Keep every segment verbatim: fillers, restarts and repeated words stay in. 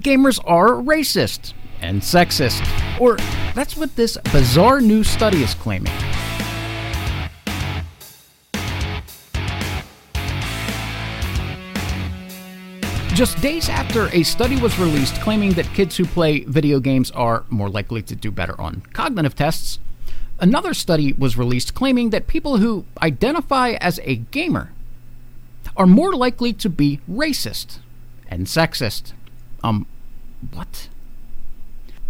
gamers are racist and sexist. Or that's what this bizarre new study is claiming. Just days after a study was released claiming that kids who play video games are more likely to do better on cognitive tests, another study was released claiming that people who identify as a gamer are more likely to be racist and sexist. Um, what?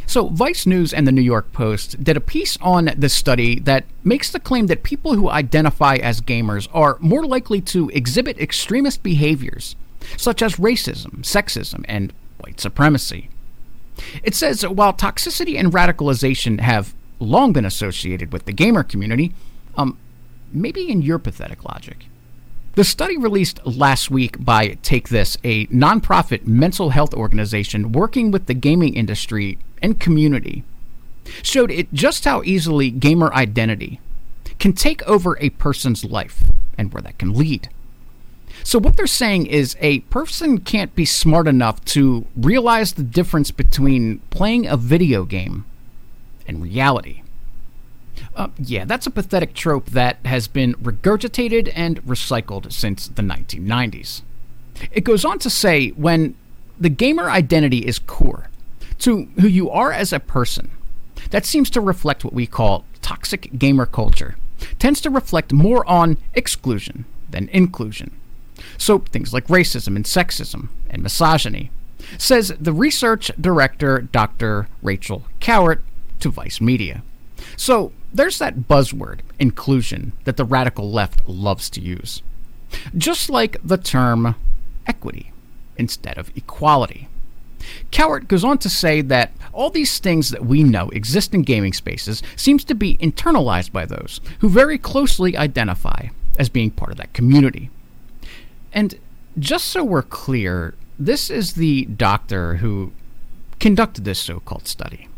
So Vice News and the New York Post did a piece on this study that makes the claim that people who identify as gamers are more likely to exhibit extremist behaviors, such as racism, sexism, and white supremacy. It says, while toxicity and radicalization have long been associated with the gamer community, um, maybe in your pathetic logic. The study released last week by Take This, a nonprofit mental health organization working with the gaming industry and community, showed it just how easily gamer identity can take over a person's life and where that can lead. So what they're saying is a person can't be smart enough to realize the difference between playing a video game and reality. Uh, yeah, that's a pathetic trope that has been regurgitated and recycled since the nineteen nineties. It goes on to say when the gamer identity is core to who you are as a person, that seems to reflect what we call toxic gamer culture, tends to reflect more on exclusion than inclusion. So things like racism and sexism and misogyny, says the research director, Doctor Rachel Kowert, to Vice Media. So there's that buzzword, inclusion, that the radical left loves to use. Just like the term equity instead of equality. Kowert goes on to say that all these things that we know exist in gaming spaces seems to be internalized by those who very closely identify as being part of that community. And just so we're clear, this is the doctor who conducted this so-called study.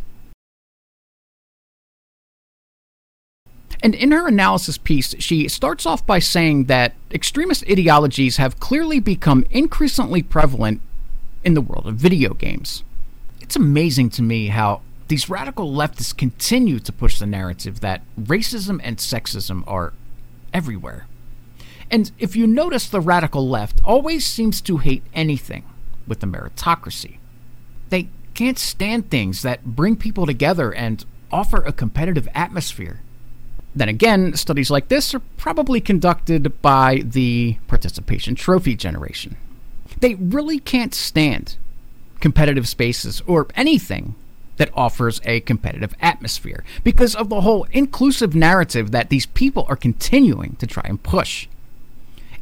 And in her analysis piece, she starts off by saying that extremist ideologies have clearly become increasingly prevalent in the world of video games. It's amazing to me how these radical leftists continue to push the narrative that racism and sexism are everywhere. And if you notice, the radical left always seems to hate anything with a meritocracy. They can't stand things that bring people together and offer a competitive atmosphere. Then again, studies like this are probably conducted by the participation trophy generation. They really can't stand competitive spaces or anything that offers a competitive atmosphere because of the whole inclusive narrative that these people are continuing to try and push.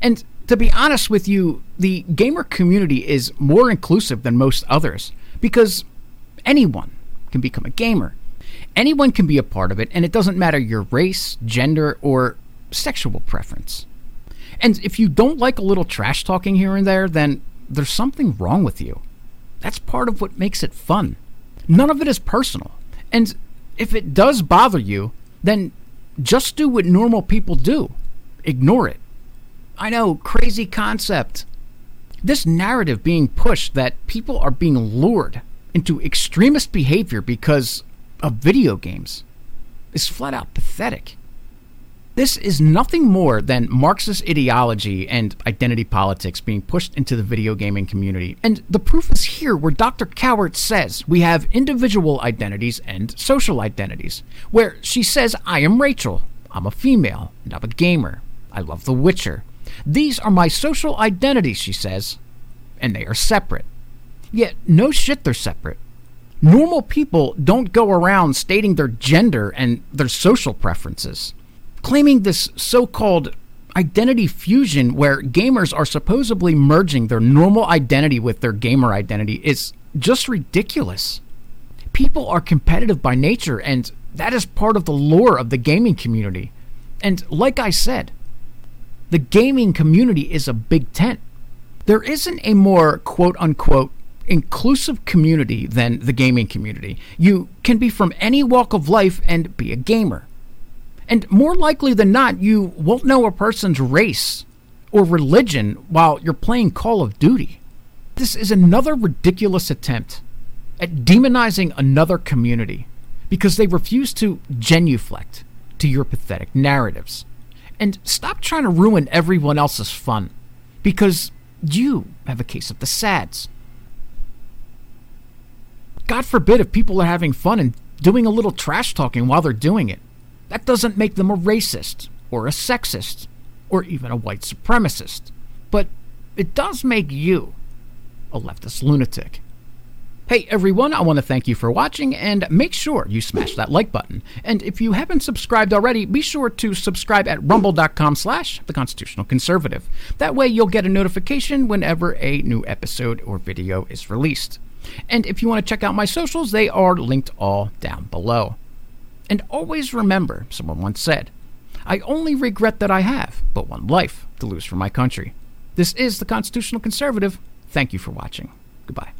And to be honest with you, the gamer community is more inclusive than most others because anyone can become a gamer. Anyone can be a part of it, and it doesn't matter your race, gender, or sexual preference. And if you don't like a little trash talking here and there, then there's something wrong with you. That's part of what makes it fun. None of it is personal. And if it does bother you, then just do what normal people do. Ignore it. I know, crazy concept. This narrative being pushed that people are being lured into extremist behavior because of video games is flat out pathetic. This is nothing more than Marxist ideology and identity politics being pushed into the video gaming community. And the proof is here where Doctor Kowert says we have individual identities and social identities, where she says, I am Rachel, I'm a female, and I'm a gamer. I love The Witcher. These are my social identities, she says, and they are separate. Yet, no shit they're separate. Normal people don't go around stating their gender and their social preferences. Claiming this so-called identity fusion where gamers are supposedly merging their normal identity with their gamer identity is just ridiculous. People are competitive by nature, and that is part of the lore of the gaming community. And like I said, the gaming community is a big tent. There isn't a more quote-unquote inclusive community than the gaming community. You can be from any walk of life and be a gamer. And more likely than not, you won't know a person's race or religion while you're playing Call of Duty. This is another ridiculous attempt at demonizing another community because they refuse to genuflect to your pathetic narratives. And stop trying to ruin everyone else's fun, because you have a case of the sads. God forbid if people are having fun and doing a little trash talking while they're doing it. That doesn't make them a racist, or a sexist, or even a white supremacist. But it does make you a leftist lunatic. Hey everyone, I want to thank you for watching, and make sure you smash that like button. And if you haven't subscribed already, be sure to subscribe at rumble.com slash the Constitutional Conservative. That way you'll get a notification whenever a new episode or video is released. And if you want to check out my socials, they are linked all down below. And always remember, someone once said, I only regret that I have but one life to lose for my country. This is the Constitutional Conservative. Thank you for watching. Goodbye.